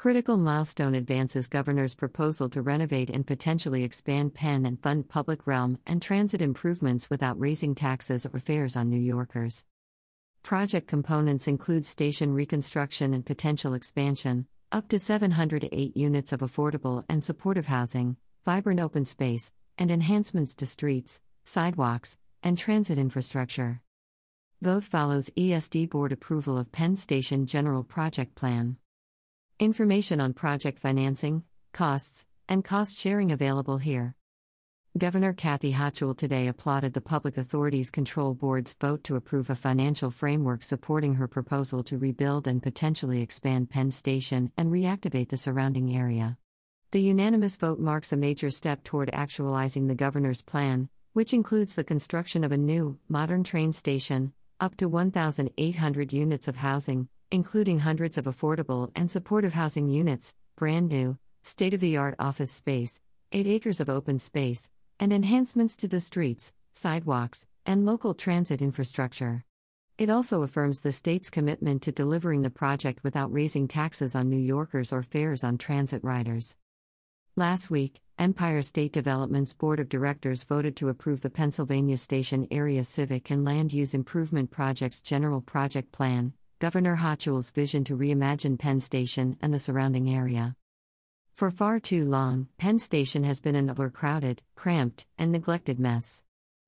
Critical milestone advances governor's proposal to renovate and potentially expand Penn and fund public realm and transit improvements without raising taxes or fares on New Yorkers. Project components include station reconstruction and potential expansion, up to 708 units of affordable and supportive housing, vibrant open space, and enhancements to streets, sidewalks, and transit infrastructure. Vote follows ESD Board approval of Penn Station General Project Plan. Information on project financing, costs, and cost sharing available here. Governor Kathy Hochul today applauded the Public Authorities Control Board's vote to approve a financial framework supporting her proposal to rebuild and potentially expand Penn Station and reactivate the surrounding area. The unanimous vote marks a major step toward actualizing the governor's plan, which includes the construction of a new, modern train station, up to 1,800 units of housing, including hundreds of affordable and supportive housing units, brand new, state-of-the-art office space, 8 acres of open space, and enhancements to the streets, sidewalks, and local transit infrastructure. It also affirms the state's commitment to delivering the project without raising taxes on New Yorkers or fares on transit riders. Last week, Empire State Development's Board of Directors voted to approve the Pennsylvania Station Area Civic and Land Use Improvement Project's General Project Plan, Governor Hochul's vision to reimagine Penn Station and the surrounding area. For far too long, Penn Station has been an overcrowded, cramped, and neglected mess.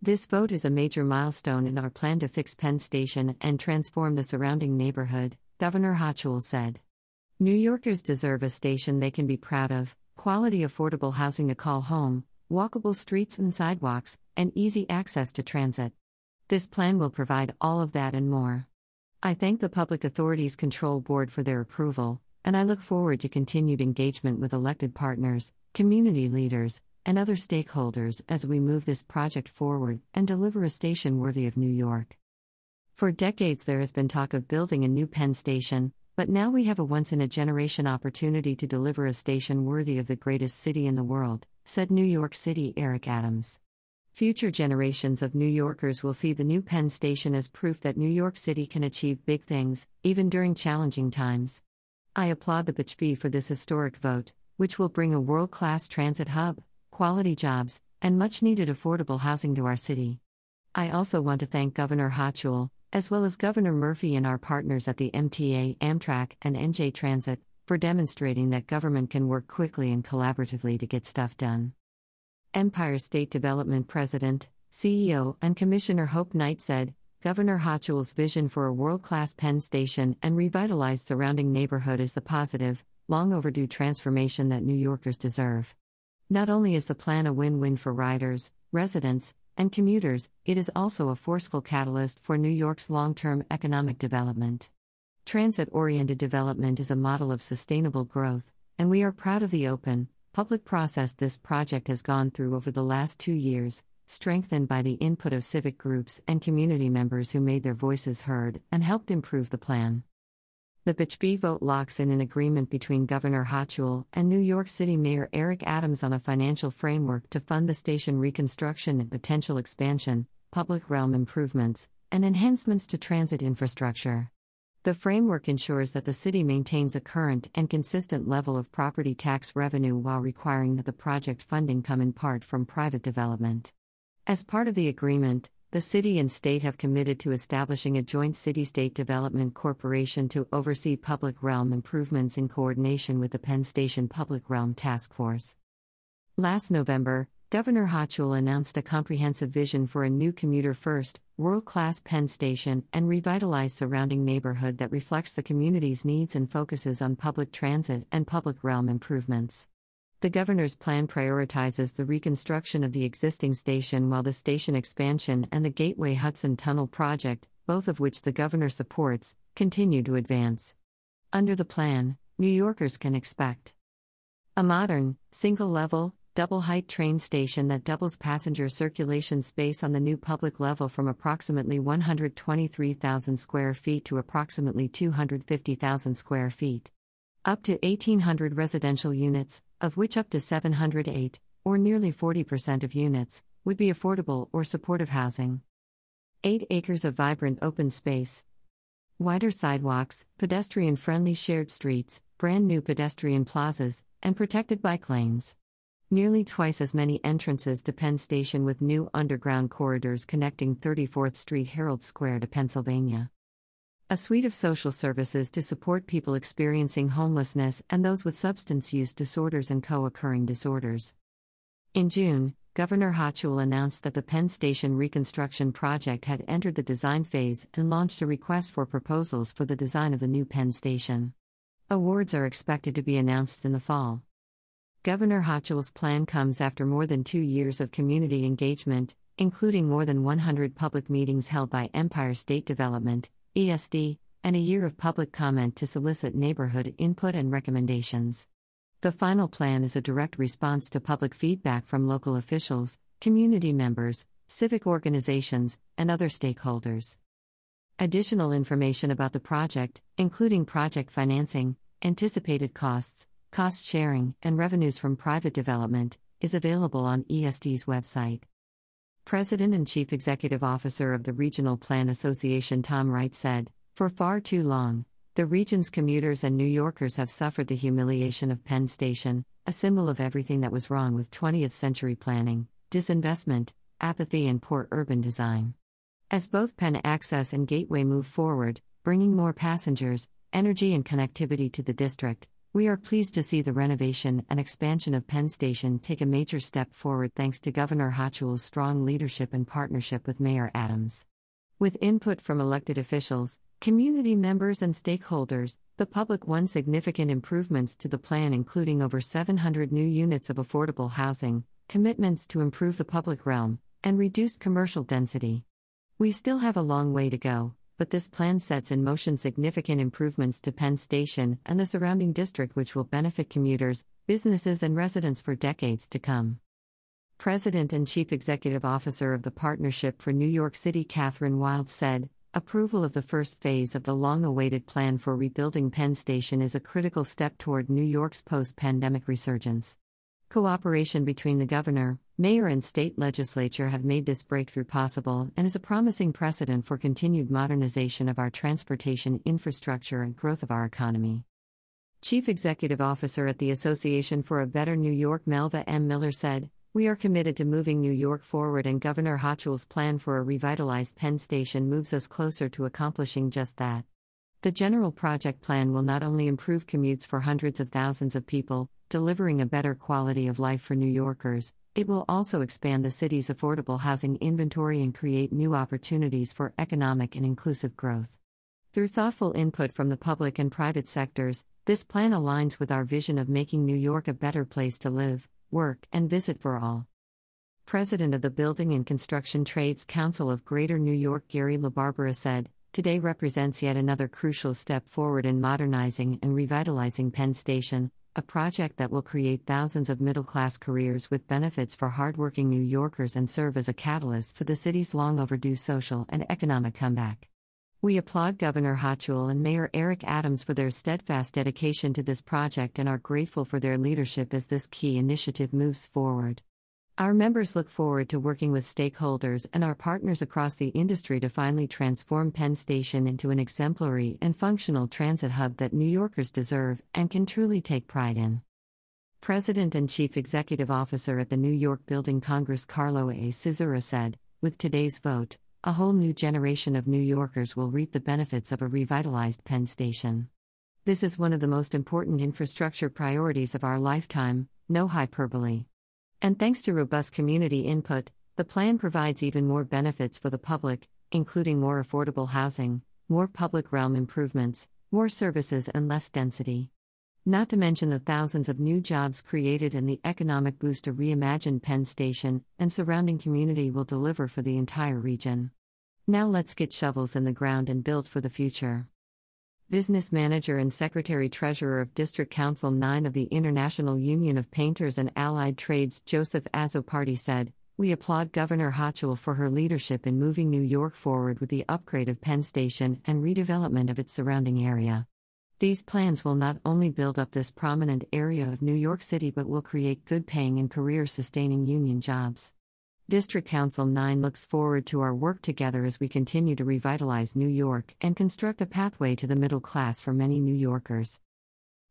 This vote is a major milestone in our plan to fix Penn Station and transform the surrounding neighborhood, Governor Hochul said. New Yorkers deserve a station they can be proud of, quality affordable housing to call home, walkable streets and sidewalks, and easy access to transit. This plan will provide all of that and more. I thank the Public Authorities Control Board for their approval, and I look forward to continued engagement with elected partners, community leaders, and other stakeholders as we move this project forward and deliver a station worthy of New York. For decades there has been talk of building a new Penn Station, but now we have a once-in-a-generation opportunity to deliver a station worthy of the greatest city in the world, said New York City Eric Adams. Future generations of New Yorkers will see the new Penn Station as proof that New York City can achieve big things, even during challenging times. I applaud the BHP for this historic vote, which will bring a world-class transit hub, quality jobs, and much-needed affordable housing to our city. I also want to thank Governor Hochul, as well as Governor Murphy and our partners at the MTA, Amtrak, and NJ Transit, for demonstrating that government can work quickly and collaboratively to get stuff done. Empire State Development President, CEO, and Commissioner Hope Knight said, Governor Hochul's vision for a world-class Penn Station and revitalized surrounding neighborhood is the positive, long-overdue transformation that New Yorkers deserve. Not only is the plan a win-win for riders, residents, and commuters, it is also a forceful catalyst for New York's long-term economic development. Transit-oriented development is a model of sustainable growth, and we are proud of the open, public process this project has gone through over the last 2 years, strengthened by the input of civic groups and community members who made their voices heard and helped improve the plan. The BHP vote locks in an agreement between Governor Hochul and New York City Mayor Eric Adams on a financial framework to fund the station reconstruction and potential expansion, public realm improvements, and enhancements to transit infrastructure. The framework ensures that the city maintains a current and consistent level of property tax revenue while requiring that the project funding come in part from private development. As part of the agreement, the city and state have committed to establishing a joint city-state development corporation to oversee public realm improvements in coordination with the Penn Station Public Realm Task Force. Last November, Governor Hochul announced a comprehensive vision for a new commuter-first, world-class Penn Station and revitalized surrounding neighborhood that reflects the community's needs and focuses on public transit and public realm improvements. The governor's plan prioritizes the reconstruction of the existing station while the station expansion and the Gateway Hudson Tunnel Project, both of which the governor supports, continue to advance. Under the plan, New Yorkers can expect a modern, single-level, double-height train station that doubles passenger circulation space on the new public level from approximately 123,000 square feet to approximately 250,000 square feet. Up to 1,800 residential units, of which up to 708, or nearly 40% of units, would be affordable or supportive housing. 8 acres of vibrant open space. wider sidewalks, pedestrian-friendly shared streets, brand-new pedestrian plazas, and protected bike lanes. Nearly twice as many entrances to Penn Station with new underground corridors connecting 34th Street Herald Square to Pennsylvania. A suite of social services to support people experiencing homelessness and those with substance use disorders and co-occurring disorders. In June, Governor Hochul announced that the Penn Station reconstruction project had entered the design phase and launched a request for proposals for the design of the new Penn Station. Awards are expected to be announced in the fall. Governor Hochul's plan comes after more than 2 years of community engagement, including more than 100 public meetings held by Empire State Development, ESD, and a year of public comment to solicit neighborhood input and recommendations. The final plan is a direct response to public feedback from local officials, community members, civic organizations, and other stakeholders. Additional information about the project, including project financing, anticipated costs, cost sharing, and revenues from private development, is available on ESD's website. President and Chief Executive Officer of the Regional Plan Association Tom Wright said, "For far too long, the region's commuters and New Yorkers have suffered the humiliation of Penn Station, a symbol of everything that was wrong with 20th century planning, disinvestment, apathy and poor urban design. As both Penn Access and Gateway move forward, bringing more passengers, energy and connectivity to the district, we are pleased to see the renovation and expansion of Penn Station take a major step forward thanks to Governor Hochul's strong leadership and partnership with Mayor Adams. With input from elected officials, community members and stakeholders, the public won significant improvements to the plan including over 700 new units of affordable housing, commitments to improve the public realm, and reduced commercial density. We still have a long way to go, but this plan sets in motion significant improvements to Penn Station and the surrounding district which will benefit commuters, businesses and residents for decades to come." President and Chief Executive Officer of the Partnership for New York City Kathryn Wylde said, "Approval of the first phase of the long-awaited plan for rebuilding Penn Station is a critical step toward New York's post-pandemic resurgence. Cooperation between the governor, mayor and state legislature have made this breakthrough possible and is a promising precedent for continued modernization of our transportation infrastructure and growth of our economy." Chief Executive Officer at the Association for a Better New York Melva M. Miller said, "We are committed to moving New York forward and Governor Hochul's plan for a revitalized Penn Station moves us closer to accomplishing just that. The general project plan will not only improve commutes for hundreds of thousands of people, delivering a better quality of life for New Yorkers, it will also expand the city's affordable housing inventory and create new opportunities for economic and inclusive growth. Through thoughtful input from the public and private sectors, this plan aligns with our vision of making New York a better place to live, work and visit for all." President of the Building and Construction Trades Council of Greater New York Gary LaBarbera said, "Today represents yet another crucial step forward in modernizing and revitalizing Penn Station, a project that will create thousands of middle-class careers with benefits for hardworking New Yorkers and serve as a catalyst for the city's long-overdue social and economic comeback. We applaud Governor Hochul and Mayor Eric Adams for their steadfast dedication to this project and are grateful for their leadership as this key initiative moves forward. Our members look forward to working with stakeholders and our partners across the industry to finally transform Penn Station into an exemplary and functional transit hub that New Yorkers deserve and can truly take pride in." President and Chief Executive Officer at the New York Building Congress Carlo A. Cisera said, "With today's vote, a whole new generation of New Yorkers will reap the benefits of a revitalized Penn Station. This is one of the most important infrastructure priorities of our lifetime, no hyperbole. And thanks to robust community input, the plan provides even more benefits for the public, including more affordable housing, more public realm improvements, more services and less density. Not to mention the thousands of new jobs created and the economic boost a reimagined Penn Station and surrounding community will deliver for the entire region. Now let's get shovels in the ground and build for the future." Business Manager and Secretary-Treasurer of District Council 9 of the International Union of Painters and Allied Trades Joseph Azopardi said, "We applaud Governor Hochul for her leadership in moving New York forward with the upgrade of Penn Station and redevelopment of its surrounding area. These plans will not only build up this prominent area of New York City but will create good-paying and career-sustaining union jobs. District Council 9 looks forward to our work together as we continue to revitalize New York and construct a pathway to the middle class for many New Yorkers.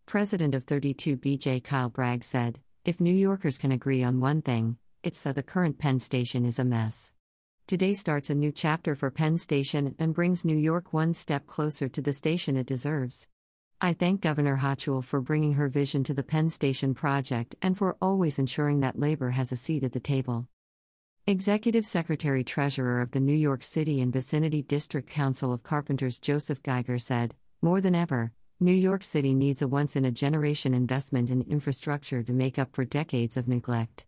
President of 32 BJ Kyle Bragg said, "If New Yorkers can agree on one thing, it's that the current Penn Station is a mess. Today starts a new chapter for Penn Station and brings New York one step closer to the station it deserves." I thank Governor Hochul for bringing her vision to the Penn Station project and for always ensuring that labor has a seat at the table. Executive Secretary Treasurer of the New York City and Vicinity District Council of Carpenters Joseph Geiger said, "More than ever, New York City needs a once-in-a-generation investment in infrastructure to make up for decades of neglect.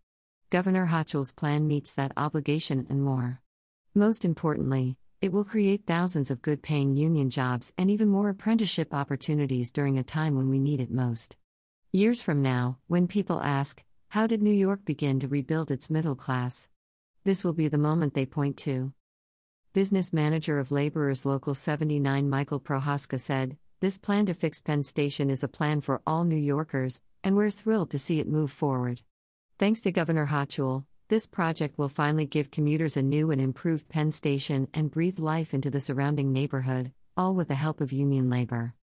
Governor Hochul's plan meets that obligation and more. Most importantly, it will create thousands of good-paying union jobs and even more apprenticeship opportunities during a time when we need it most. Years from now, when people ask, how did New York begin to rebuild its middle class? This will be the moment they point to." Business Manager of Laborers Local 79 Michael Prochaska said, "This plan to fix Penn Station is a plan for all New Yorkers, and we're thrilled to see it move forward. Thanks to Governor Hochul, this project will finally give commuters a new and improved Penn Station and breathe life into the surrounding neighborhood, all with the help of union labor.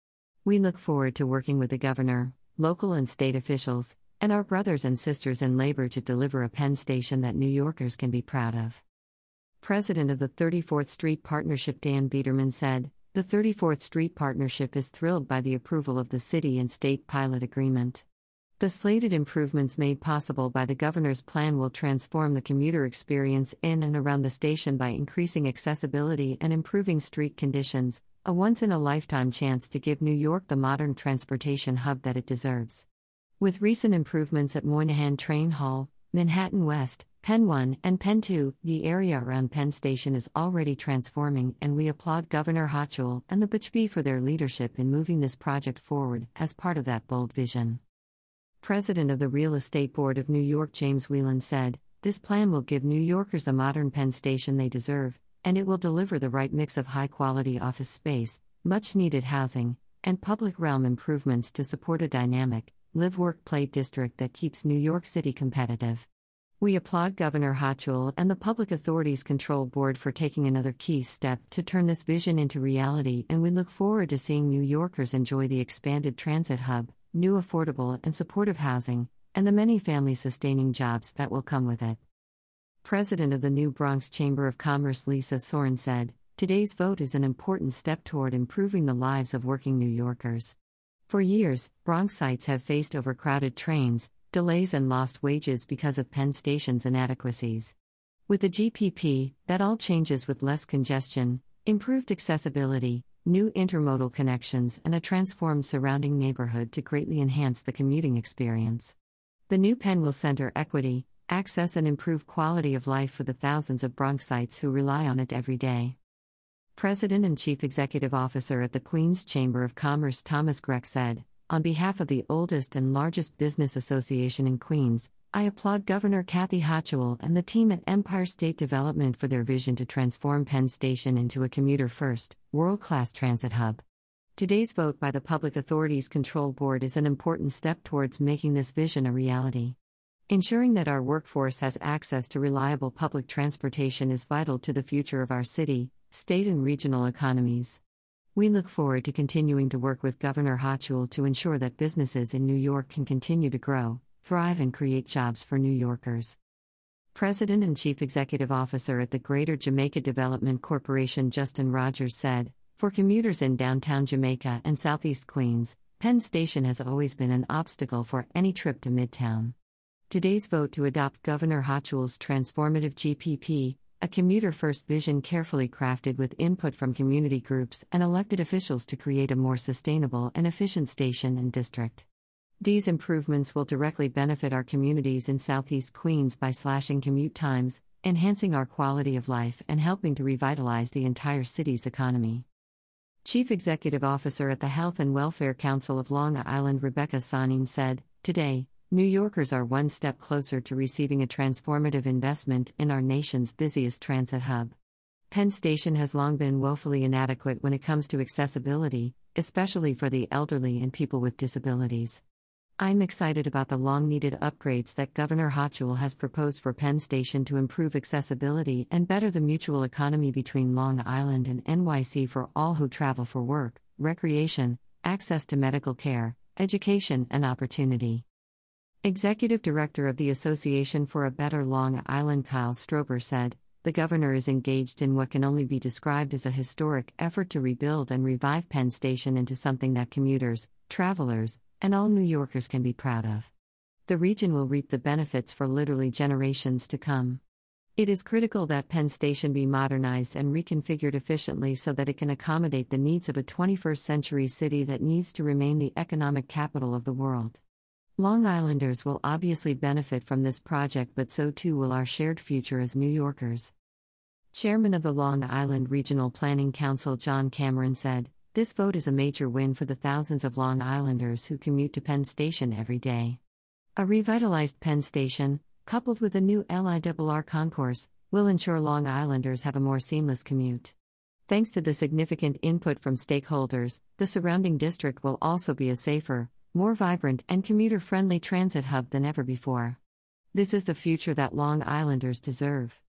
We look forward to working with the governor, local and state officials, and our brothers and sisters in labor to deliver a Penn Station that New Yorkers can be proud of." President of the 34th Street Partnership Dan Biederman said, "The 34th Street Partnership is thrilled by the approval of the city and state pilot agreement. The slated improvements made possible by the governor's plan will transform the commuter experience in and around the station by increasing accessibility and improving street conditions, a once-in-a-lifetime chance to give New York the modern transportation hub that it deserves. With recent improvements at Moynihan Train Hall, Manhattan West, Penn 1, and Penn 2, the area around Penn Station is already transforming, and we applaud Governor Hochul and the BHP for their leadership in moving this project forward as part of that bold vision." President of the Real Estate Board of New York James Whelan said, "This plan will give New Yorkers the modern Penn Station they deserve, and it will deliver the right mix of high-quality office space, much-needed housing, and public realm improvements to support a dynamic, live-work-play district that keeps New York City competitive. We applaud Governor Hochul and the Public Authorities Control Board for taking another key step to turn this vision into reality, and we look forward to seeing New Yorkers enjoy the expanded transit hub, new affordable and supportive housing, and the many family-sustaining jobs that will come with it." President of the New Bronx Chamber of Commerce Lisa Soren said, "Today's vote is an important step toward improving the lives of working New Yorkers. For years, Bronxites have faced overcrowded trains, delays and lost wages because of Penn Station's inadequacies. With the GPP, that all changes with less congestion, improved accessibility, new intermodal connections and a transformed surrounding neighborhood to greatly enhance the commuting experience. The new Penn will center equity, access and improve quality of life for the thousands of Bronxites who rely on it every day." President and Chief Executive Officer at the Queens Chamber of Commerce Thomas Grech said, "On behalf of the oldest and largest business association in Queens, I applaud Governor Kathy Hochul and the team at Empire State Development for their vision to transform Penn Station into a commuter-first, world-class transit hub. Today's vote by the Public Authorities Control Board is an important step towards making this vision a reality. Ensuring that our workforce has access to reliable public transportation is vital to the future of our city, state and regional economies. We look forward to continuing to work with Governor Hochul to ensure that businesses in New York can continue to grow, thrive and create jobs for New Yorkers." President and Chief Executive Officer at the Greater Jamaica Development Corporation Justin Rogers said, "For commuters in downtown Jamaica and southeast Queens, Penn Station has always been an obstacle for any trip to Midtown. Today's vote to adopt Governor Hochul's transformative GPP, a commuter-first vision carefully crafted with input from community groups and elected officials to create a more sustainable and efficient station and district. These improvements will directly benefit our communities in Southeast Queens by slashing commute times, enhancing our quality of life, and helping to revitalize the entire city's economy." Chief Executive Officer at the Health and Welfare Council of Long Island Rebecca Sonning said, "Today, New Yorkers are one step closer to receiving a transformative investment in our nation's busiest transit hub. Penn Station has long been woefully inadequate when it comes to accessibility, especially for the elderly and people with disabilities. I'm excited about the long-needed upgrades that Governor Hochul has proposed for Penn Station to improve accessibility and better the mutual economy between Long Island and NYC for all who travel for work, recreation, access to medical care, education, and opportunity. Executive Director of the Association for a Better Long Island Kyle Strober said, "The governor is engaged in what can only be described as a historic effort to rebuild and revive Penn Station into something that commuters, travelers, and all New Yorkers can be proud of. The region will reap the benefits for literally generations to come. It is critical that Penn Station be modernized and reconfigured efficiently so that it can accommodate the needs of a 21st century city that needs to remain the economic capital of the world. Long Islanders will obviously benefit from this project, but so too will our shared future as New Yorkers." Chairman of the Long Island Regional Planning Council John Cameron said, "This vote is a major win for the thousands of Long Islanders who commute to Penn Station every day. A revitalized Penn Station, coupled with a new LIRR concourse, will ensure Long Islanders have a more seamless commute. Thanks to the significant input from stakeholders, the surrounding district will also be a safer, more vibrant and commuter-friendly transit hub than ever before. This is the future that Long Islanders deserve."